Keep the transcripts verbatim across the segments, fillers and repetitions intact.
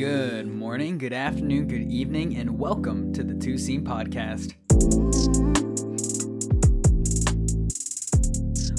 Good morning, good afternoon, good evening, and welcome to the Two-Seam Podcast.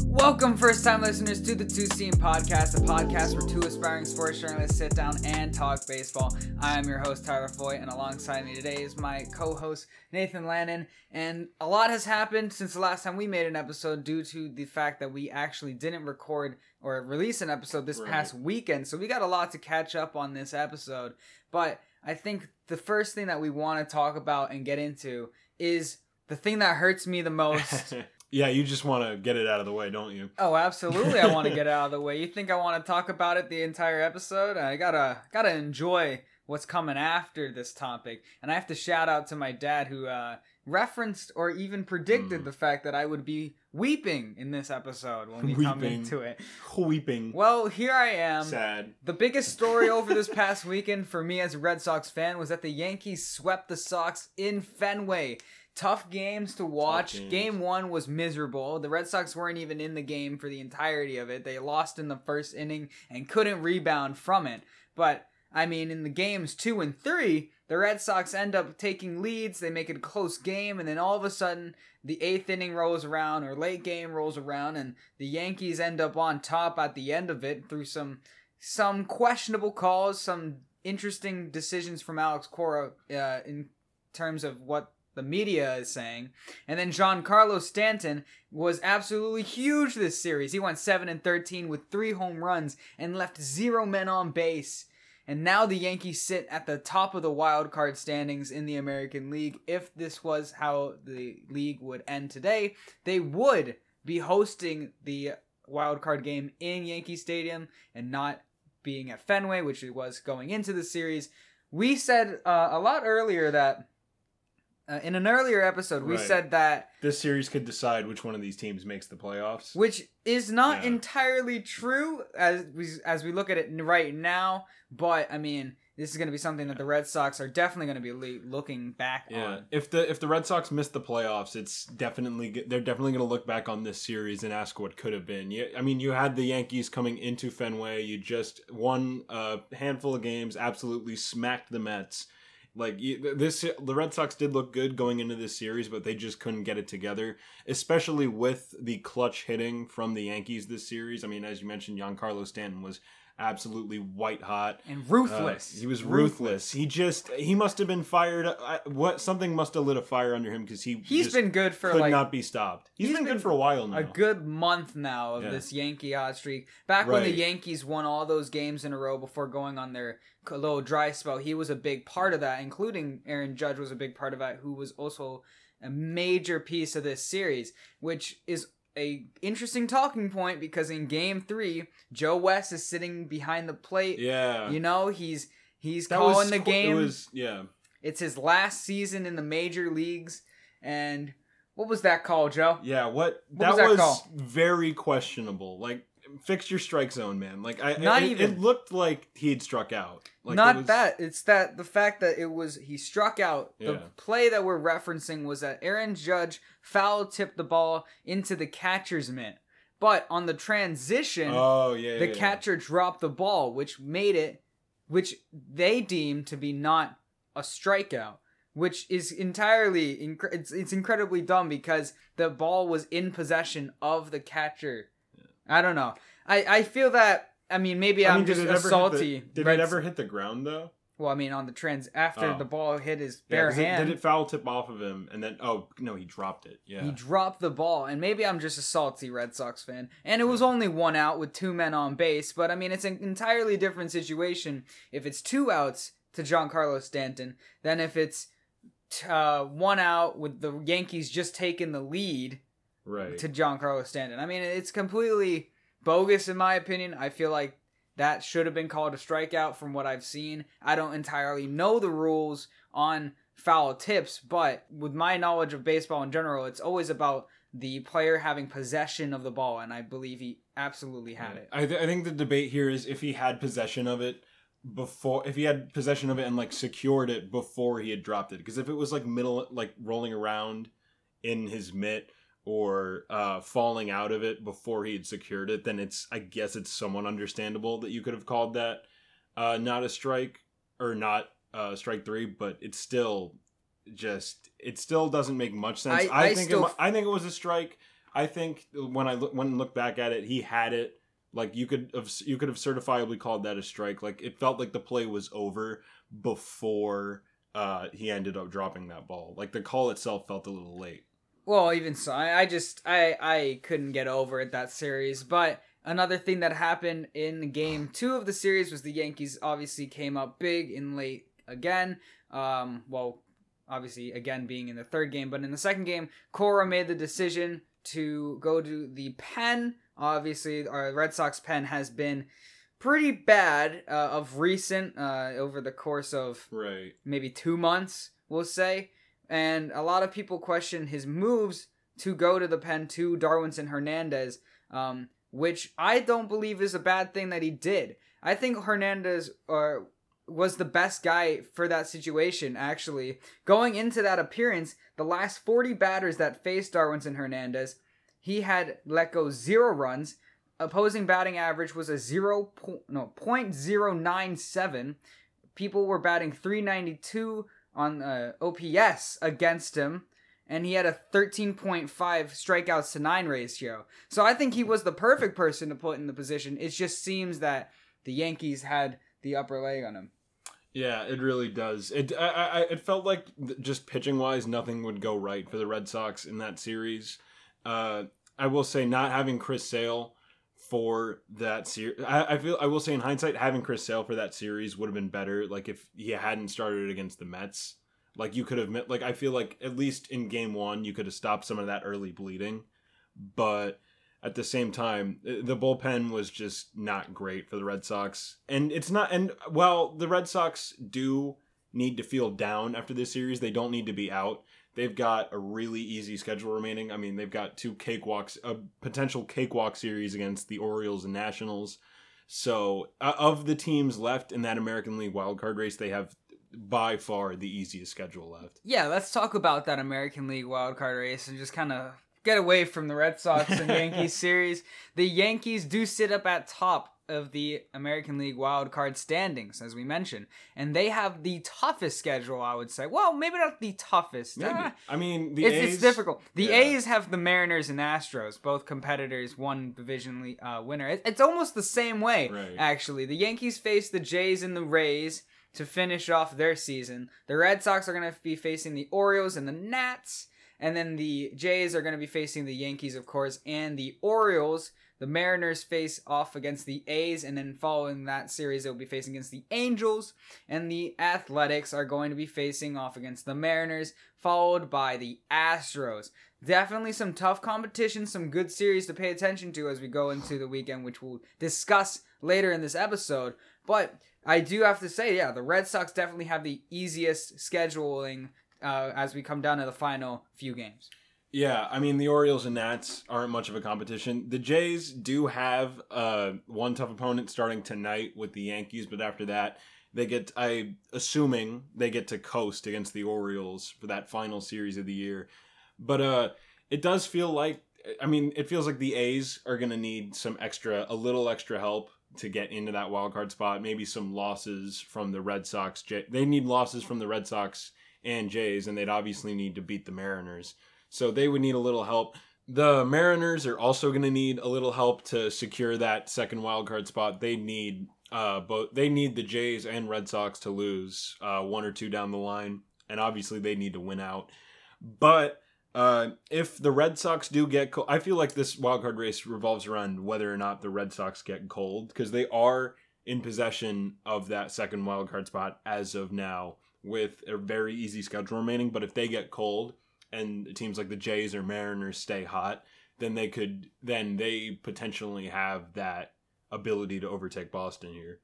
Welcome, first-time listeners, to the Two-Seam Podcast, a podcast where two aspiring sports journalists sit down and talk baseball. I am your host, Tyler Foy, and alongside me today is my co-host, Nathan Lannon. And a lot has happened since the last time we made an episode due to the fact that we actually didn't record or release an episode this right. past weekend. So we got a lot to catch up on this episode. But I think the first thing that we want to talk about and get into is the thing that hurts me the most. Yeah, you just want to get it out of the way, don't you? Oh, absolutely. I want to get it out of the way. You think I want to talk about it the entire episode? I gotta gotta enjoy what's coming after this topic. And I have to shout out to my dad who uh, referenced or even predicted mm. the fact that I would be weeping in this episode when we weeping. come into it. Weeping. Well, here I am. Sad. The biggest story over this past weekend for me as a Red Sox fan was that the Yankees swept the Sox in Fenway. Tough games to watch. Games. Game one was miserable. The Red Sox weren't even in the game for the entirety of it. They lost in the first inning and couldn't rebound from it. But, I mean, in the games two and three, the Red Sox end up taking leads. They make it a close game. And then all of a sudden, the eighth inning rolls around or late game rolls around. And the Yankees end up on top at the end of it through some some questionable calls, some interesting decisions from Alex Cora uh, in terms of what the media is saying. And then Giancarlo Stanton was absolutely huge this series. He went seven and thirteen with three home runs and left zero men on base. And now the Yankees sit at the top of the wild card standings in the American League. If this was how the league would end today, they would be hosting the wild card game in Yankee Stadium and not being at Fenway, which it was going into the series. We said uh, a lot earlier that Uh, in an earlier episode, we right. said that this series could decide which one of these teams makes the playoffs, which is not yeah. entirely true as we as we look at it right now. But I mean, this is going to be something that the Red Sox are definitely going to be looking back yeah. on. If the if the Red Sox miss the playoffs, it's definitely they're definitely going to look back on this series and ask what could have been. You, I mean, you had the Yankees coming into Fenway, you just won a handful of games, absolutely smacked the Mets. Like this, the Red Sox did look good going into this series, but they just couldn't get it together, especially with the clutch hitting from the Yankees this series. I mean, as you mentioned, Giancarlo Stanton was absolutely white hot and ruthless. Uh, he was ruthless. ruthless. He just he must have been fired. I, what something must have lit a fire under him because he he's just been good for could like, not be stopped. He's, he's been, been good for a while now. A good month now of yeah. this Yankee hot streak. Back right. when the Yankees won all those games in a row before going on their little dry spell, he was a big part of that. Including Aaron Judge was a big part of that, who was also a major piece of this series, which is a interesting talking point because in game three, Joe West is sitting behind the plate. Yeah. You know, he's he's that calling was, the game. It was, yeah. It's his last season in the major leagues. And what was that call, Joe? Yeah, what, what that was, that was call? Very questionable. Like, fix your strike zone, man. Like I not it, even. It looked like he had struck out. Like, not it was, that. It's that the fact that it was he struck out. Yeah. The play that we're referencing was that Aaron Judge foul tipped the ball into the catcher's mitt, but on the transition, oh, yeah, the yeah, catcher yeah. dropped the ball, which made it, which they deemed to be not a strikeout, which is entirely inc- it's it's incredibly dumb because the ball was in possession of the catcher. I don't know. I, I feel that, I mean, maybe I I'm mean, just a salty. The, did Red it ever hit the ground, though? Well, I mean, on the trans, after oh. the ball hit his bare yeah, hand. It, did it foul tip off of him? And then, oh, no, he dropped it. Yeah. He dropped the ball. And maybe I'm just a salty Red Sox fan. And it was only one out with two men on base. But, I mean, it's an entirely different situation if it's two outs to Giancarlo Stanton than if it's uh, one out with the Yankees just taking the lead. Right. To Giancarlo Stanton. I mean, it's completely bogus in my opinion. I feel like that should have been called a strikeout from what I've seen. I don't entirely know the rules on foul tips, but with my knowledge of baseball in general, it's always about the player having possession of the ball, and I believe he absolutely had yeah. it. I, th- I think the debate here is if he had possession of it before, if he had possession of it and like secured it before he had dropped it. Because if it was like middle, like rolling around in his mitt, or uh, falling out of it before he had secured it, then it's I guess it's somewhat understandable that you could have called that uh, not a strike or not uh, strike three, but it's still just it still doesn't make much sense. I, I, I think still... it, I think it was a strike. I think when I look when I look back at it, he had it. Like you could have you could have certifiably called that a strike. Like it felt like the play was over before uh, he ended up dropping that ball. Like the call itself felt a little late. Well, even so, I, I just I I couldn't get over it that series, but. Another thing that happened in game two of the series was the Yankees obviously came up big in late again. Um, well, obviously again being in the third game, but in the second game, Cora made the decision to go to the pen. Obviously, our Red Sox pen has been pretty bad uh, of recent uh, over the course of right. maybe two months, we'll say. And a lot of people question his moves to go to the pen to Darwinzon Hernandez, um, which I don't believe is a bad thing that he did. I think Hernandez or, was the best guy for that situation, actually. Going into that appearance, the last forty batters that faced Darwinzon Hernandez, he had let go zero runs. Opposing batting average was a zero po- no, point zero nine seven. People were batting three ninety-two on uh, O P S against him. And he had a thirteen point five strikeouts to nine ratio. So I think he was the perfect person to put in the position. It just seems that the Yankees had the upper leg on him. Yeah, it really does. It I, I, it felt like just pitching-wise, nothing would go right for the Red Sox in that series. Uh, I will say not having Chris Sale for that series. I, I feel I will say in hindsight, having Chris Sale for that series would have been better. Like if he hadn't started against the Mets. Like, you could have... Like, I feel like, at least in Game one, you could have stopped some of that early bleeding. But at the same time, the bullpen was just not great for the Red Sox. And it's not... And, well, the Red Sox do need to feel down after this series. They don't need to be out. They've got a really easy schedule remaining. I mean, they've got two cakewalks... A potential cakewalk series against the Orioles and Nationals. So, of the teams left in that American League wildcard race, they have... by far the easiest schedule left. Yeah, let's talk about that American League wildcard race and just kind of get away from the Red Sox and Yankees series. The Yankees do sit up at top of the American League wildcard standings, as we mentioned. And they have the toughest schedule, I would say. Well, maybe not the toughest. Maybe. Uh, I mean, the it's, A's... It's difficult. The yeah. A's have the Mariners and Astros, both competitors, one division uh, winner. It, it's almost the same way, right. actually. The Yankees face the Jays and the Rays to finish off their season. The Red Sox are going to be facing the Orioles and the Nats. And then the Jays are going to be facing the Yankees, of course, and the Orioles. The Mariners face off against the A's. And then following that series, they'll be facing against the Angels. And the Athletics are going to be facing off against the Mariners, followed by the Astros. Definitely some tough competition, some good series to pay attention to as we go into the weekend, which we'll discuss later in this episode. But I do have to say, yeah, the Red Sox definitely have the easiest scheduling uh, as we come down to the final few games. Yeah, I mean, the Orioles and Nats aren't much of a competition. The Jays do have uh, one tough opponent starting tonight with the Yankees, but after that, they get, I assuming they get to coast against the Orioles for that final series of the year. But uh, it does feel like, I mean, it feels like the A's are going to need some extra, a little extra help to get into that wild card spot. Maybe some losses from the Red Sox. They need losses from the Red Sox and Jays, and they'd obviously need to beat the Mariners. So they would need a little help. The Mariners are also going to need a little help to secure that second wild card spot. They need uh, both. They need the Jays and Red Sox to lose uh, one or two down the line, and obviously they need to win out. But Uh, if the Red Sox do get cold, I feel like this wildcard race revolves around whether or not the Red Sox get cold, because they are in possession of that second wildcard spot as of now with a very easy schedule remaining. But if they get cold and teams like the Jays or Mariners stay hot, then they could, then they potentially have that ability to overtake Boston here.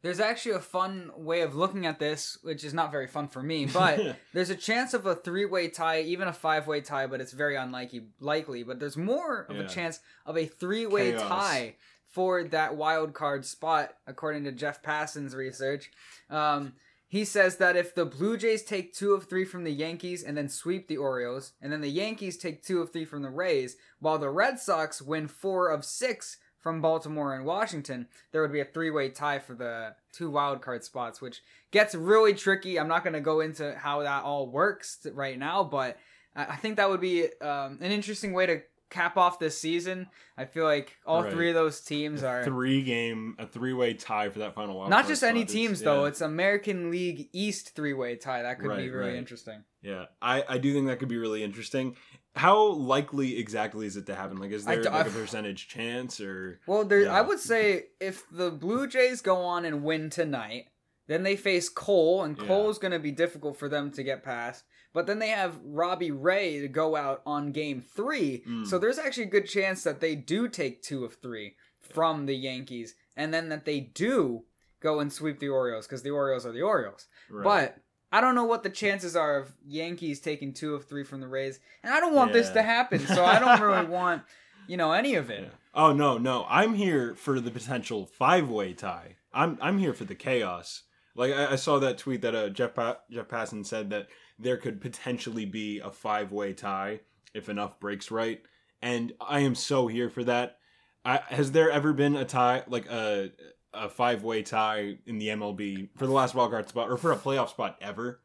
There's actually a fun way of looking at this, which is not very fun for me, but there's a chance of a three-way tie, even a five-way tie, but it's very unlikely. Likely, but there's more of yeah. a chance of a three-way Chaos. tie for that wild card spot, according to Jeff Passan's research. Um, he says that if the Blue Jays take two of three from the Yankees and then sweep the Orioles, and then the Yankees take two of three from the Rays, while the Red Sox win four of six from Baltimore and Washington, there would be a three-way tie for the two wildcard spots, which gets really tricky. I'm not going to go into how that all works right now, but I think that would be um, an interesting way to cap off this season. I feel like all right. three of those teams a are... three-game, a three-way tie for that final wildcard Not just spot. Any teams, it's, though. Yeah. It's American League East three-way tie. That could right, be really right. interesting. Yeah, I, I do think that could be really interesting. How likely exactly is it to happen? Like, is there like a percentage chance or? Well, there. Yeah. I would say if the Blue Jays go on and win tonight, then they face Cole, and Cole's yeah. going to be difficult for them to get past. But then they have Robbie Ray to go out on game three. Mm. So there's actually a good chance that they do take two of three from the Yankees, and then that they do go and sweep the Orioles because the Orioles are the Orioles. Right. But I don't know what the chances are of Yankees taking two of three from the Rays, and I don't want yeah. this to happen, so I don't really want, you know, any of it. Yeah. Oh, no, no. I'm here for the potential five-way tie. I'm I'm here for the chaos. Like, I, I saw that tweet that uh, Jeff pa- Jeff Passan said that there could potentially be a five-way tie if enough breaks right, and I am so here for that. I, has there ever been a tie, like a... a five-way tie in the M L B for the last wildcard spot or for a playoff spot ever?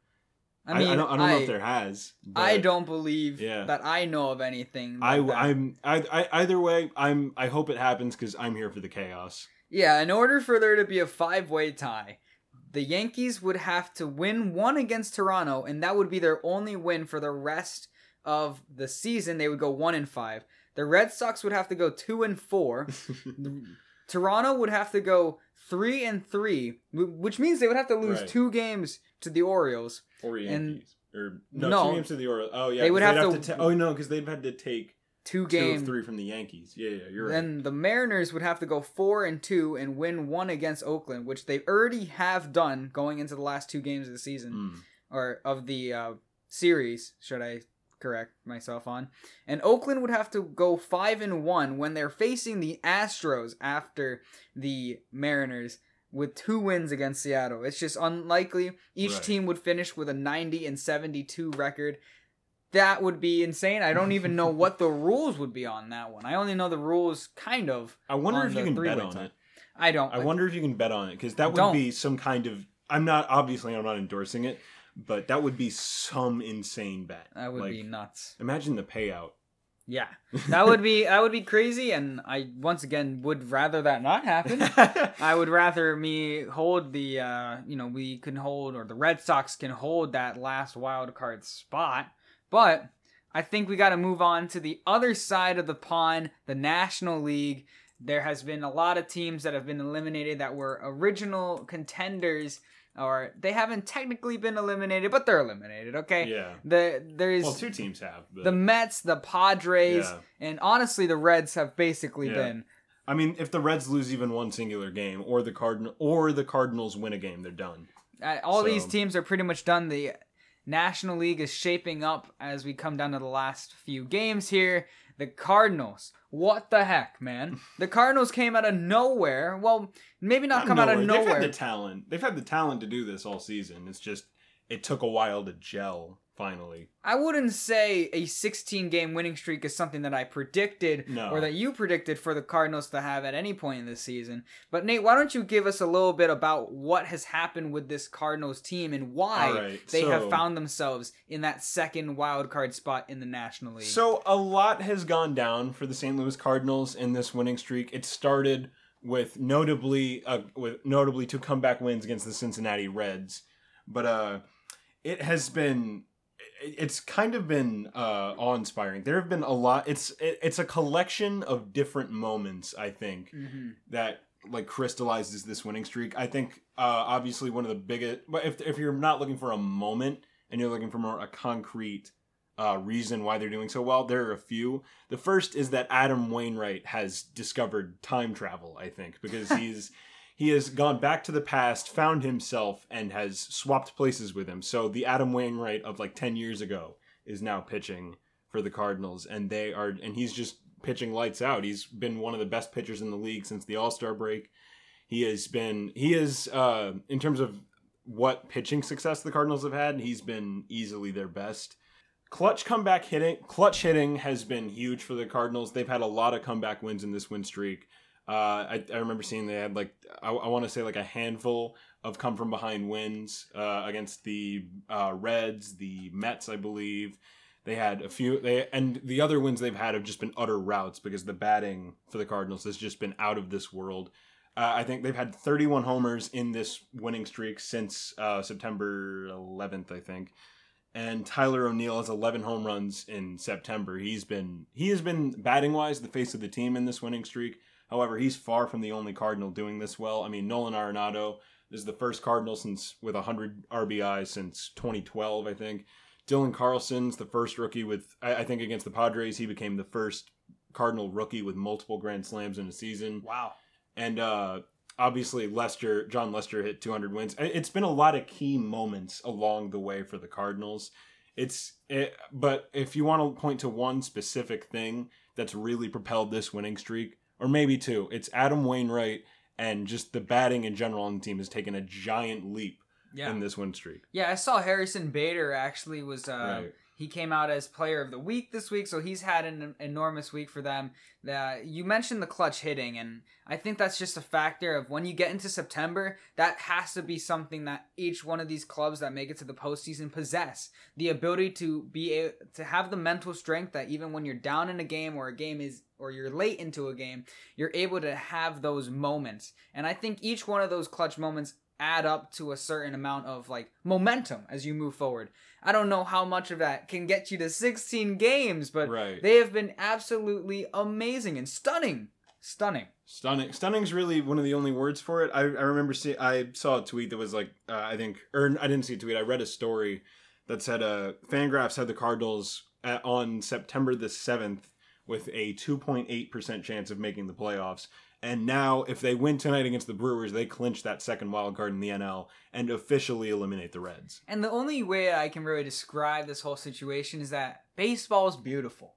I mean, I, I don't, I don't I, know if there has. I don't believe yeah. that I know of anything. Like I, that. I'm I, I, either way. I'm I hope it happens because I'm here for the chaos. Yeah, in order for there to be a five-way tie, the Yankees would have to win one against Toronto, and that would be their only win for the rest of the season. They would go one and five. The Red Sox would have to go two and four. Toronto would have to go three and three, which means they would have to lose right. two games to the Orioles. Or Yankees. And, or, no, no, two games to the Orioles. Oh, yeah. They would have, have to... to ta- oh, no, because they'd had to take two, game, two of three from the Yankees. Yeah, yeah, you're right. Then the Mariners would have to go four and two and win one against Oakland, which they already have done going into the last two games of the season. Mm. Or of the uh, series, should I... correct myself on. And Oakland would have to go five and one when they're facing the Astros after the Mariners with two wins against Seattle. It's just unlikely. Each right. team would finish with a ninety and seventy-two record. That would be insane. I don't even know what the rules would be on that one. I only know the rules kind of. I wonder if you can bet on it. I don't. I wonder if you can bet on it because that would be some kind of. I'm not obviously. I'm not endorsing it. But that would be some insane bet. That would like, be nuts. Imagine the payout. Yeah, that would be that would be crazy, and I once again would rather that not happen. I would rather me hold the uh, you know we can hold or the Red Sox can hold that last wild card spot. But I think we got to move on to the other side of the pond, the National League. There has been a lot of teams that have been eliminated that were original contenders. Or they haven't technically been eliminated, but they're eliminated, okay? Yeah. The, there's well, two teams have. But... the Mets, the Padres, yeah. and honestly, the Reds have basically yeah. been. I mean, if the Reds lose even one singular game, or the Cardinal, or the Cardinals win a game, they're done. Uh, all so... these teams are pretty much done. The National League is shaping up as we come down to the last few games here. The Cardinals. What the heck, man? The Cardinals came out of nowhere. Well, maybe not, not come nowhere. out of nowhere. They've had the talent. They've had the talent to do this all season. It's just, it took a while to gel, finally. I wouldn't say a sixteen-game winning streak is something that I predicted no. or that you predicted for the Cardinals to have at any point in this season. But, Nate, why don't you give us a little bit about what has happened with this Cardinals team and why right, they so, have found themselves in that second wild card spot in the National League? So, a lot has gone down for the Saint Louis Cardinals in this winning streak. It started with notably uh, with notably two comeback wins against the Cincinnati Reds. But uh, it has been... It's kind of been uh, awe-inspiring. There have been a lot. It's it, it's a collection of different moments, I think, mm-hmm. that like crystallizes this winning streak. I think uh, obviously one of the biggest. But if if you're not looking for a moment and you're looking for more a concrete uh, reason why they're doing so well, there are a few. The first is that Adam Wainwright has discovered time travel. I think because he's. He has gone back to the past, found himself, and has swapped places with him. So the Adam Wainwright of like ten years ago is now pitching for the Cardinals, and they are, and he's just pitching lights out. He's been one of the best pitchers in the league since the All-Star break. He has been, he is, uh, in terms of what pitching success the Cardinals have had, he's been easily their best. Clutch comeback hitting, clutch hitting has been huge for the Cardinals. They've had a lot of comeback wins in this win streak. Uh, I, I remember seeing they had like, I, I want to say like a handful of come from behind wins uh, against the uh, Reds, the Mets, I believe. They had a few, they and the other wins they've had have just been utter routs because the batting for the Cardinals has just been out of this world. Uh, I think they've had thirty-one homers in this winning streak since uh, September eleventh, I think. And Tyler O'Neill has eleven home runs in September. He's been he has been batting-wise the face of the team in this winning streak. However, he's far from the only Cardinal doing this well. I mean, Nolan Arenado is the first Cardinal since with one hundred R B I since twenty twelve, I think. Dylan Carlson's the first rookie with, I think against the Padres, he became the first Cardinal rookie with multiple grand slams in a season. Wow. And uh, obviously Lester, John Lester hit two hundred wins. It's been a lot of key moments along the way for the Cardinals. It's, it, but if you want to point to one specific thing that's really propelled this winning streak, or maybe two, it's Adam Wainwright and just the batting in general on the team has taken a giant leap. Yeah. In this win streak. Yeah, I saw Harrison Bader actually was, uh, right. He came out as player of the week this week, so he's had an enormous week for them. Uh, you mentioned the clutch hitting, and I think that's just a factor of when you get into September, that has to be something that each one of these clubs that make it to the postseason possess. The ability to be a, to have the mental strength that even when you're down in a game or a game is or you're late into a game, you're able to have those moments. And I think each one of those clutch moments add up to a certain amount of like momentum as you move forward. I don't know how much of that can get you to sixteen games, but right. They have been absolutely amazing and stunning. Stunning. Stunning. Stunning's really one of the only words for it. I, I remember see I saw a tweet that was like uh, I think or I didn't see a tweet. I read a story that said uh Fangraphs had the Cardinals at, on September the seventh with a two point eight percent chance of making the playoffs. And now, if they win tonight against the Brewers, they clinch that second wild card in the N L and officially eliminate the Reds. And the only way I can really describe this whole situation is that baseball's beautiful.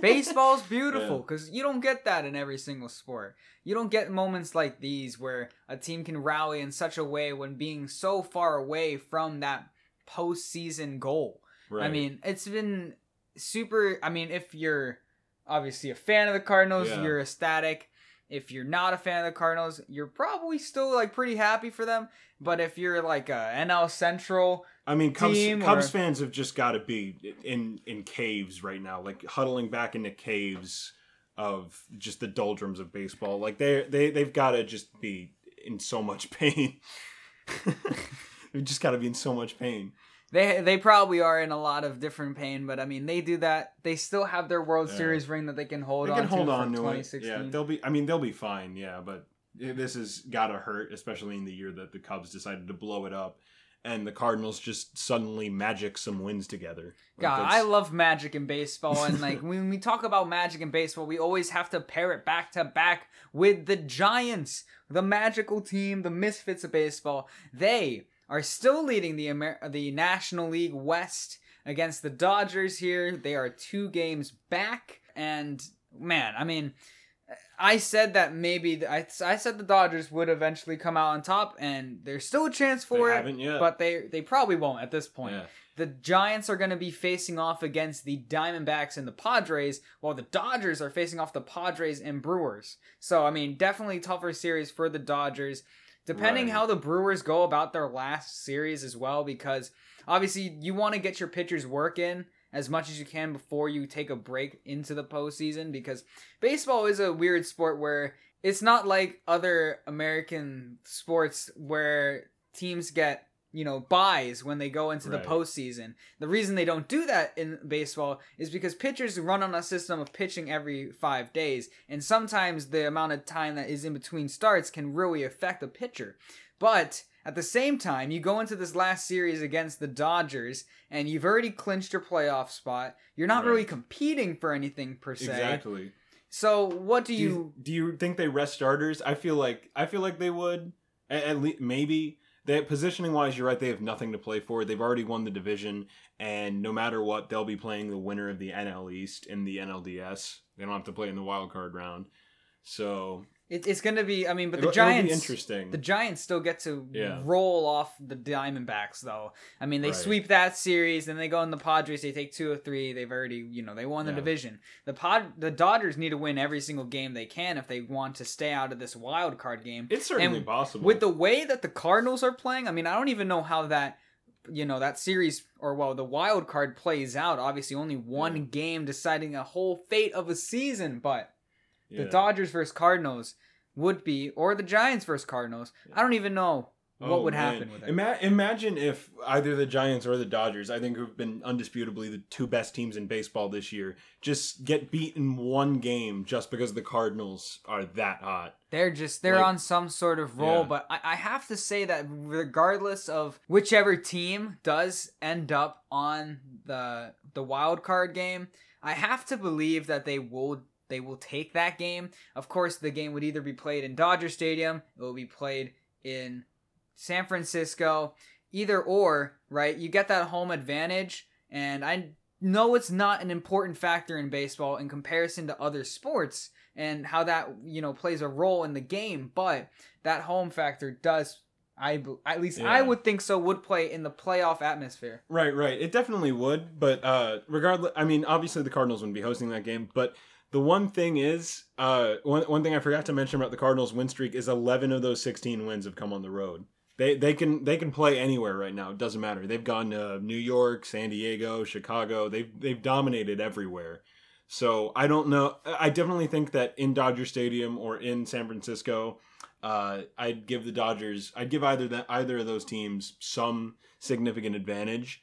Baseball's beautiful because yeah. You don't get that in every single sport. You don't get moments like these where a team can rally in such a way when being so far away from that postseason goal. Right. I mean, it's been super... I mean, if you're obviously a fan of the Cardinals, yeah. You're ecstatic. If you're not a fan of the Cardinals, you're probably still like pretty happy for them. But if you're like a N L Central, I mean, Cubs, team Cubs or... fans have just got to be in in caves right now, like huddling back into caves of just the doldrums of baseball. Like they they they've got to just be in so much pain. They've just got to be in so much pain. They they probably are in a lot of different pain, but I mean they do that. They still have their World yeah. Series ring that they can hold they can on hold to on for twenty sixteen. It. Yeah, they'll be. I mean they'll be fine. Yeah, but this has gotta hurt, especially in the year that the Cubs decided to blow it up, and the Cardinals just suddenly magic some wins together. Like God, that's... I love magic in baseball, and like when we talk about magic in baseball, we always have to pair it back to back with the Giants, the magical team, the misfits of baseball. They. Are still leading the Amer- the National League West against the Dodgers here. They are two games back. And, man, I mean, I said that maybe... The, I, I said the Dodgers would eventually come out on top, and there's still a chance for they it. Haven't yet. But they, they probably won't at this point. Yeah. The Giants are going to be facing off against the Diamondbacks and the Padres, while the Dodgers are facing off the Padres and Brewers. So, I mean, definitely tougher series for the Dodgers. Depending right. how the Brewers go about their last series as well, because obviously you want to get your pitchers work in as much as you can before you take a break into the postseason, because baseball is a weird sport where it's not like other American sports where teams get, you know, buys when they go into right. the postseason. The reason they don't do that in baseball is because pitchers run on a system of pitching every five days, and sometimes the amount of time that is in between starts can really affect a pitcher. But at the same time, you go into this last series against the Dodgers, and you've already clinched your playoff spot. You're not right. really competing for anything per se. Exactly. So what do, do you... Do you think they rest starters? I feel like I feel like they would. At, at least maybe... They, positioning-wise, you're right, they have nothing to play for. They've already won the division, and no matter what, they'll be playing the winner of the N L East and the N L D S. They don't have to play in the wild card round. So It, it's going to be, I mean, but the it'll, Giants, it'll be interesting. The Giants still get to yeah. roll off the Diamondbacks, though. I mean, they right. sweep that series, then they go in the Padres, they take two of three. They've already, you know, they won the yeah. division. The Pod, the Dodgers need to win every single game they can if they want to stay out of this wild card game. It's certainly and possible. With the way that the Cardinals are playing, I mean, I don't even know how that, you know, that series, or well, the wild card plays out. Obviously, only one yeah. game deciding a whole fate of a season, but... The yeah. Dodgers versus Cardinals would be, or the Giants versus Cardinals. I don't even know what oh, would happen man. with it. Ima- imagine if either the Giants or the Dodgers, I think who've been undisputably the two best teams in baseball this year, just get beat in one game just because the Cardinals are that hot. They're just, they're like, on some sort of roll, yeah. but I, I have to say that regardless of whichever team does end up on the the wild card game, I have to believe that they will They will take that game. Of course, the game would either be played in Dodger Stadium, it will be played in San Francisco, either or, right? You get that home advantage, and I know it's not an important factor in baseball in comparison to other sports and how that, you know, plays a role in the game, but that home factor does, I at least yeah. I would think so, would play in the playoff atmosphere. Right, right. It definitely would, but uh, regardless, I mean, obviously the Cardinals wouldn't be hosting that game, but the one thing is, uh, one one thing I forgot to mention about the Cardinals' win streak is eleven of those sixteen wins have come on the road. They they can they can play anywhere right now. It doesn't matter. They've gone to New York, San Diego, Chicago. They've they've dominated everywhere. So I don't know. I definitely think that in Dodger Stadium or in San Francisco, uh, I'd give the Dodgers. I'd give either that either of those teams some significant advantage.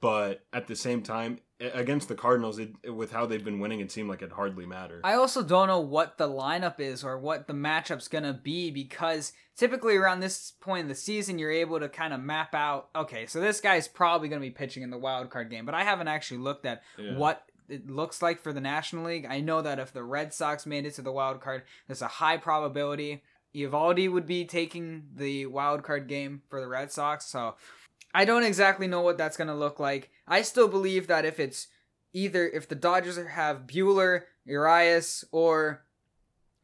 But at the same time, against the Cardinals, it, with how they've been winning, it seemed like it hardly mattered. I also don't know what the lineup is or what the matchup's going to be, because typically around this point in the season, you're able to kind of map out, okay, so this guy's probably going to be pitching in the wild card game, but I haven't actually looked at yeah. what it looks like for the National League. I know that if the Red Sox made it to the wild card, there's a high probability Eovaldi would be taking the wild card game for the Red Sox, so I don't exactly know what that's going to look like. I still believe that if it's either, if the Dodgers have Buehler, Urias, or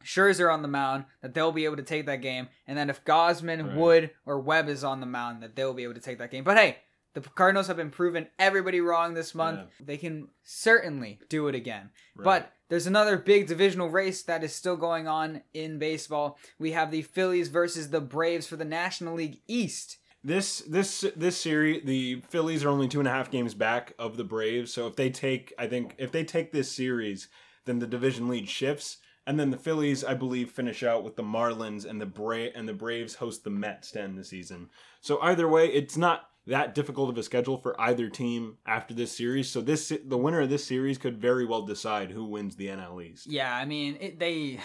Scherzer on the mound, that they'll be able to take that game. And then if Gosman, right. Wood, or Webb is on the mound, that they'll be able to take that game. But hey, the Cardinals have been proving everybody wrong this month. Yeah. They can certainly do it again. Right. But there's another big divisional race that is still going on in baseball. We have the Phillies versus the Braves for the National League East. This this this series, the Phillies are only two and a half games back of the Braves. So if they take, I think if they take this series, then the division lead shifts, and then the Phillies, I believe, finish out with the Marlins, and the Bra- and the Braves host the Mets to end the season. So either way, it's not that difficult of a schedule for either team after this series. So this the winner of this series could very well decide who wins the N L East. Yeah, I mean it, they.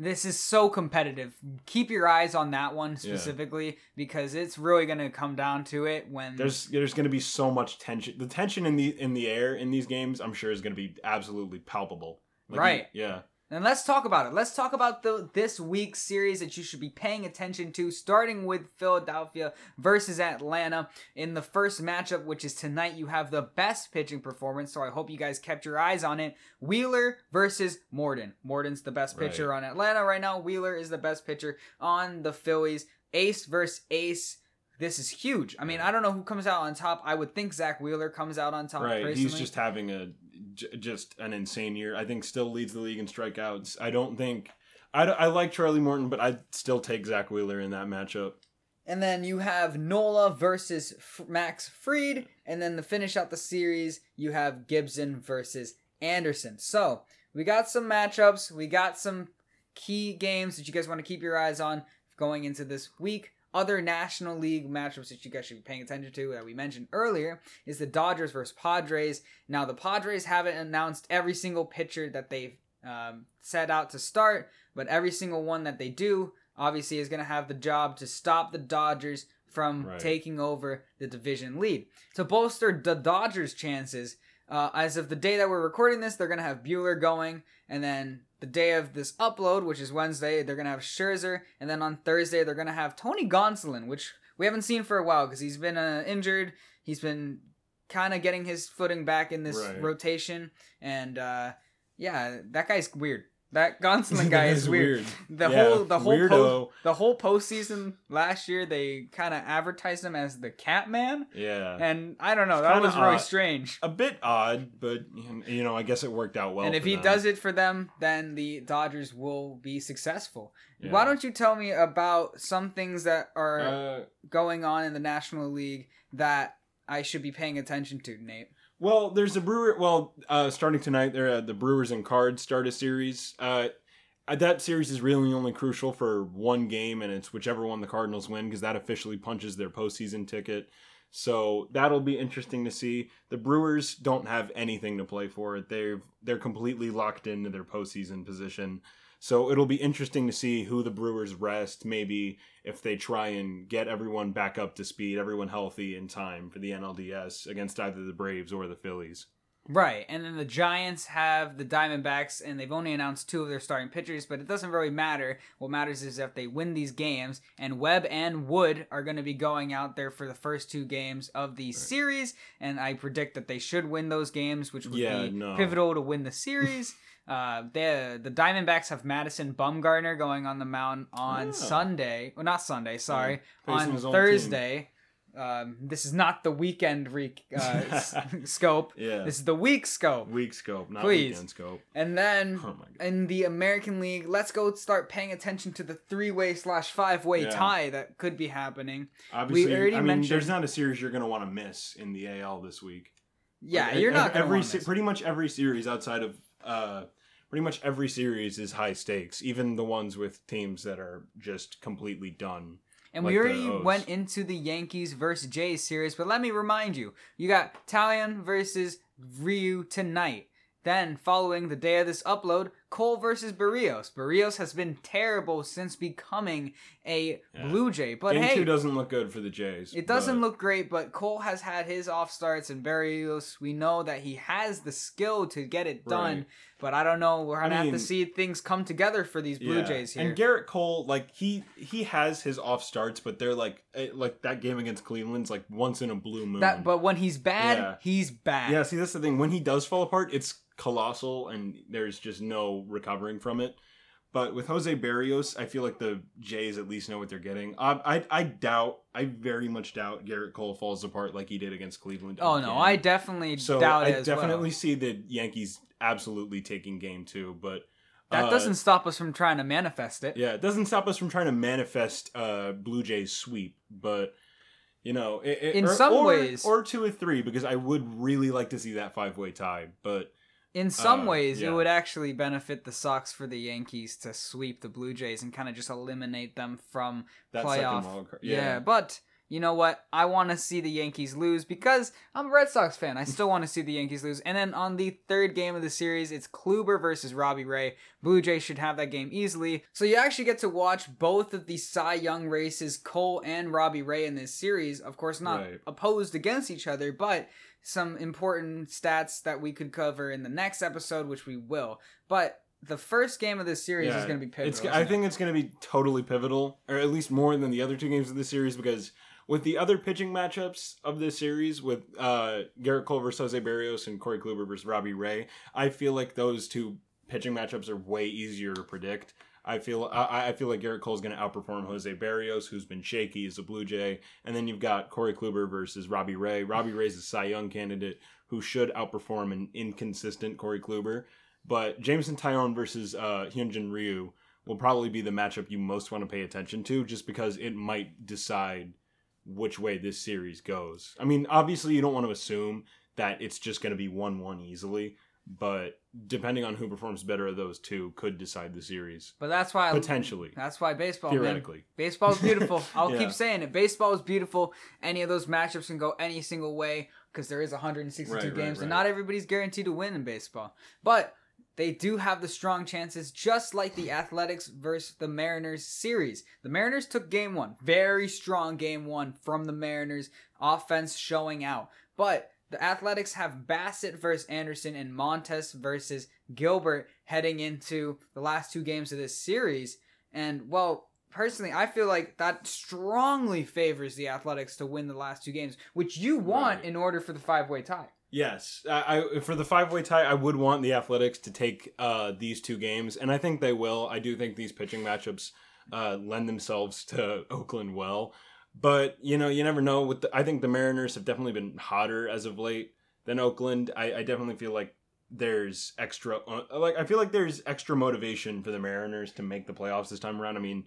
This is so competitive. Keep your eyes on that one specifically yeah. because it's really going to come down to it when there's there's going to be so much tension. The tension in the in the air in these games, I'm sure, is going to be absolutely palpable. Like, right. Yeah. And let's talk about it. Let's talk about the this week's series that you should be paying attention to, starting with Philadelphia versus Atlanta. In the first matchup, which is tonight, you have the best pitching performance, so I hope you guys kept your eyes on it. Wheeler versus Morton. Morton's the best right. pitcher on Atlanta right now. Wheeler is the best pitcher on the Phillies. Ace versus Ace. This is huge. I mean, I don't know who comes out on top. I would think Zach Wheeler comes out on top. Right, personally. He's just having a j- just an insane year. I think still leads the league in strikeouts. I don't think I, I like Charlie Morton, but I'd still take Zach Wheeler in that matchup. And then you have Nola versus F- Max Fried, and then to finish out the series, you have Gibson versus Anderson. So we got some matchups. We got some key games that you guys want to keep your eyes on going into this week. Other National League matchups that you guys should be paying attention to that we mentioned earlier is the Dodgers versus Padres. Now, the Padres haven't announced every single pitcher that they've um, set out to start, but every single one that they do, obviously, is going to have the job to stop the Dodgers from right. taking over the division lead. To bolster the Dodgers' chances, uh, as of the day that we're recording this, they're going to have Buehler going, and then the day of this upload, which is Wednesday, they're going to have Scherzer. And then on Thursday, they're going to have Tony Gonsolin, which we haven't seen for a while because he's been uh, injured. He's been kind of getting his footing back in this right. rotation. And uh, yeah, that guy's weird. That Gonsolin guy is weird. weird. The yeah, whole the whole po- the whole postseason last year, they kind of advertised him as the Catman. Yeah, and I don't know, it's that was really odd. strange. A bit odd, but you know, I guess it worked out well. And if for he them. does it for them, then the Dodgers will be successful. Yeah. Why don't you tell me about some things that are uh, going on in the National League that I should be paying attention to, Nate? Well, there's a Brewer. Well, uh, starting tonight, there uh, the Brewers and Cards start a series. Uh, that series is really only crucial for one game, and it's whichever one the Cardinals win, because that officially punches their postseason ticket. So that'll be interesting to see. The Brewers don't have anything to play for. They've they're completely locked into their postseason position. So it'll be interesting to see who the Brewers rest. Maybe if they try and get everyone back up to speed, everyone healthy in time for the N L D S against either the Braves or the Phillies. Right. And then the Giants have the Diamondbacks, and they've only announced two of their starting pitchers, but it doesn't really matter. What matters is if they win these games, and Webb and Wood are going to be going out there for the first two games of the right. series. And I predict that they should win those games, which would yeah, be no. pivotal to win the series. Uh, the the Diamondbacks have Madison Bumgarner going on the mound on yeah. Sunday. Well, not Sunday, sorry. Yeah, on Thursday. Um, this is not the weekend re- uh, s- scope. Yeah. This is the week scope. Week scope, not Please. weekend scope. And then oh in the American League, let's go start paying attention to the three-way slash five-way yeah. tie that could be happening. Obviously, we already I mean, mentioned... there's not a series you're going to want to miss in the A L this week. Yeah, like, you're not going to want to miss. Pretty much every series outside of... Uh, Pretty much every series is high stakes, even the ones with teams that are just completely done. And like we already went into the Yankees versus Jays series, but let me remind you, you got Taillon versus Ryu tonight. Then, following the day of this upload, Cole versus Berríos. Berríos has been terrible since becoming a yeah. Blue Jay. But Game hey, two doesn't look good for the Jays. It doesn't but... look great, but Cole has had his off starts, and Berríos, we know that he has the skill to get it done. Right. But I don't know. We're gonna I mean, have to see things come together for these Blue yeah. Jays here. And Garrett Cole, like he he has his off starts, but they're like like that game against Cleveland's like once in a blue moon. That, but when he's bad, yeah. he's bad. Yeah. See, that's the thing. When he does fall apart, it's colossal, and there's just no recovering from it. But with José Berríos, I feel like the Jays at least know what they're getting. I, I I doubt, I very much doubt Garrett Cole falls apart like he did against Cleveland. Oh no, game. I definitely so doubt I it as well. I definitely see the Yankees absolutely taking game two, but... That uh, doesn't stop us from trying to manifest it. Yeah, it doesn't stop us from trying to manifest uh, Blue Jays sweep, but... You know, it, it, in or, some or, ways, or two or three, because I would really like to see that five-way tie. But in some uh, ways, yeah. it would actually benefit the Sox for the Yankees to sweep the Blue Jays and kind of just eliminate them from that playoff. Second yeah. yeah, but you know what? I want to see the Yankees lose because I'm a Red Sox fan. I still want to see the Yankees lose. And then on the third game of the series, it's Kluber versus Robbie Ray. Blue Jays should have that game easily. So you actually get to watch both of the Cy Young races, Cole and Robbie Ray, in this series. Of course, not right. opposed against each other, but some important stats that we could cover in the next episode, which we will. But the first game of this series yeah, is going to be pivotal. It's, I think it? it's going to be totally pivotal, or at least more than the other two games of this series, because... With the other pitching matchups of this series, with uh, Garrett Cole versus José Berríos and Corey Kluber versus Robbie Ray, I feel like those two pitching matchups are way easier to predict. I feel I, I feel like Garrett Cole's going to outperform José Berríos, who's been shaky as a Blue Jay. And then you've got Corey Kluber versus Robbie Ray. Robbie Ray's a Cy Young candidate who should outperform an inconsistent Corey Kluber. But Jameson Taillon versus uh, Hyun Jin Ryu will probably be the matchup you most want to pay attention to, just because it might decide which way this series goes. I mean, obviously you don't want to assume that it's just going to be one one easily, but depending on who performs better of those two could decide the series. But that's why... Potentially. I, that's why baseball, Theoretically. Man. Baseball is beautiful. I'll yeah. keep saying it. Baseball is beautiful. Any of those matchups can go any single way because there is one hundred sixty-two right, games, right, right. and not everybody's guaranteed to win in baseball. But... They do have the strong chances, just like the Athletics versus the Mariners series. The Mariners took game one. Very strong game one from the Mariners. Offense showing out. But the Athletics have Bassett versus Anderson and Montes versus Gilbert heading into the last two games of this series. And, well, personally, I feel like that strongly favors the Athletics to win the last two games, which you want right. in order for the five-way tie. Yes. I, I for the five-way tie, I would want the Athletics to take uh, these two games, and I think they will. I do think these pitching matchups uh, lend themselves to Oakland well. But, you know, you never know. With the, I think the Mariners have definitely been hotter as of late than Oakland. I, I definitely feel like there's extra... like I feel like there's extra motivation for the Mariners to make the playoffs this time around. I mean,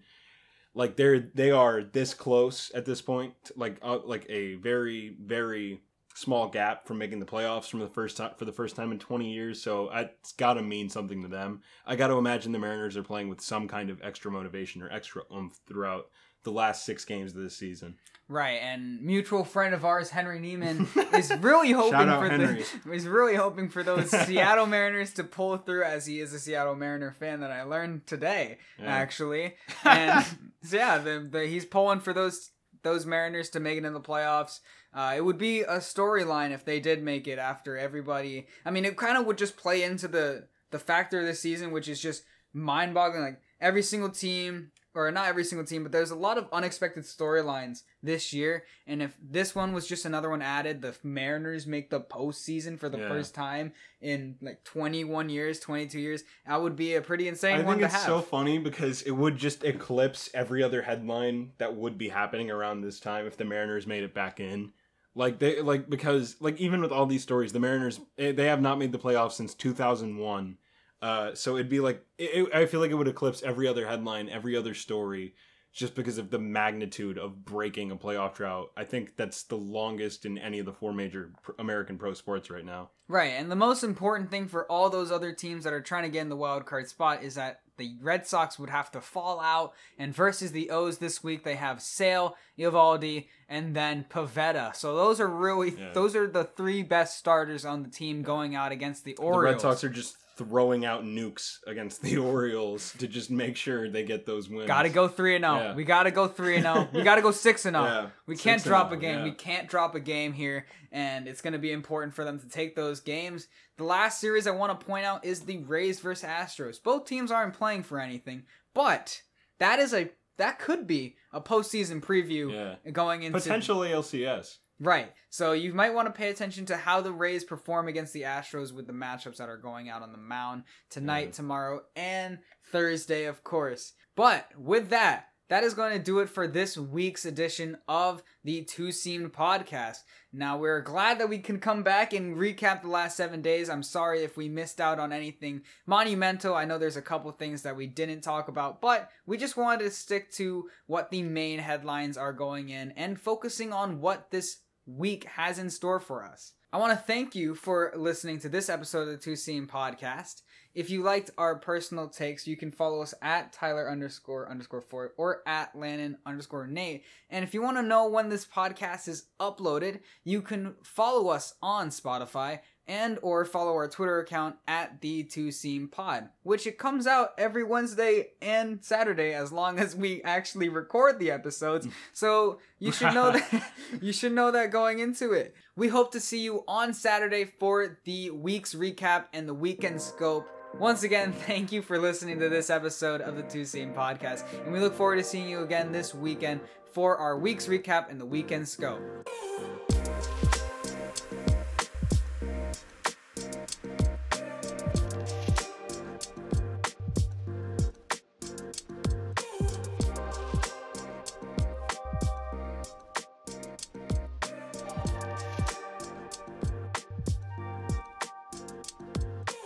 like, they're, they are this close at this point. Like, uh, like a very, very small gap from making the playoffs from the first time, for the first time in twenty years. So it's got to mean something to them. I got to imagine the Mariners are playing with some kind of extra motivation or extra oomph throughout the last six games of this season. Right, and mutual friend of ours, Henry Neiman, is really hoping Shout out for Henry. the is really hoping for those Seattle Mariners to pull through, as he is a Seattle Mariner fan that I learned today, yeah. actually. And so yeah, the, the, he's pulling for those those Mariners to make it in the playoffs. Uh, it would be a storyline if they did make it after everybody. I mean, it kind of would just play into the the factor of this season, which is just mind-boggling. Like every single team. Or not every single team, but there's a lot of unexpected storylines this year. And if this one was just another one added, the Mariners make the postseason for the yeah. first time in like twenty-one years, twenty-two years, that would be a pretty insane I one to have. I think it's so funny because it would just eclipse every other headline that would be happening around this time if the Mariners made it back in. Like they, like because like even with all these stories, the Mariners, they have not made the playoffs since two thousand one. Uh, so it'd be like, it, it, I feel like it would eclipse every other headline, every other story, just because of the magnitude of breaking a playoff drought. I think that's the longest in any of the four major pr- American pro sports right now. Right, and the most important thing for all those other teams that are trying to get in the wild card spot is that the Red Sox would have to fall out, and versus the O's this week, they have Sale, Eovaldi, and then Pavetta. So those are really, yeah. those are the three best starters on the team going out against the Orioles. The Red Sox are just throwing out nukes against the Orioles to just make sure they get those wins. Gotta go three and zero. We gotta go three and zero. We gotta go six and zero. Yeah, we can't drop a game. Yeah. We can't drop a game here, and it's gonna be important for them to take those games. The last series I want to point out is the Rays versus Astros. Both teams aren't playing for anything, but that is a that could be a postseason preview yeah. going into potentially L C S. Right, so you might want to pay attention to how the Rays perform against the Astros with the matchups that are going out on the mound tonight, yeah. tomorrow, and Thursday, of course. But with that, that is going to do it for this week's edition of the Two-Seam Podcast. Now, we're glad that we can come back and recap the last seven days. I'm sorry if we missed out on anything monumental. I know there's a couple things that we didn't talk about, but we just wanted to stick to what the main headlines are going in and focusing on what this week has in store for us. I want to thank you for listening to this episode of the Two-Seam Podcast. If you liked our personal takes, you can follow us at Tyler underscore underscore Foy or at Lannon underscore Nate. And if you want to know when this podcast is uploaded, you can follow us on Spotify and or follow our Twitter account at the Two-Seam Pod, which it comes out every Wednesday and Saturday as long as we actually record the episodes. So you should know that you should know that going into it. We hope to see you on Saturday for the week's recap and the weekend scope. Once again, thank you for listening to this episode of the Two-Seam Podcast, and we look forward to seeing you again this weekend for our week's recap and the weekend scope.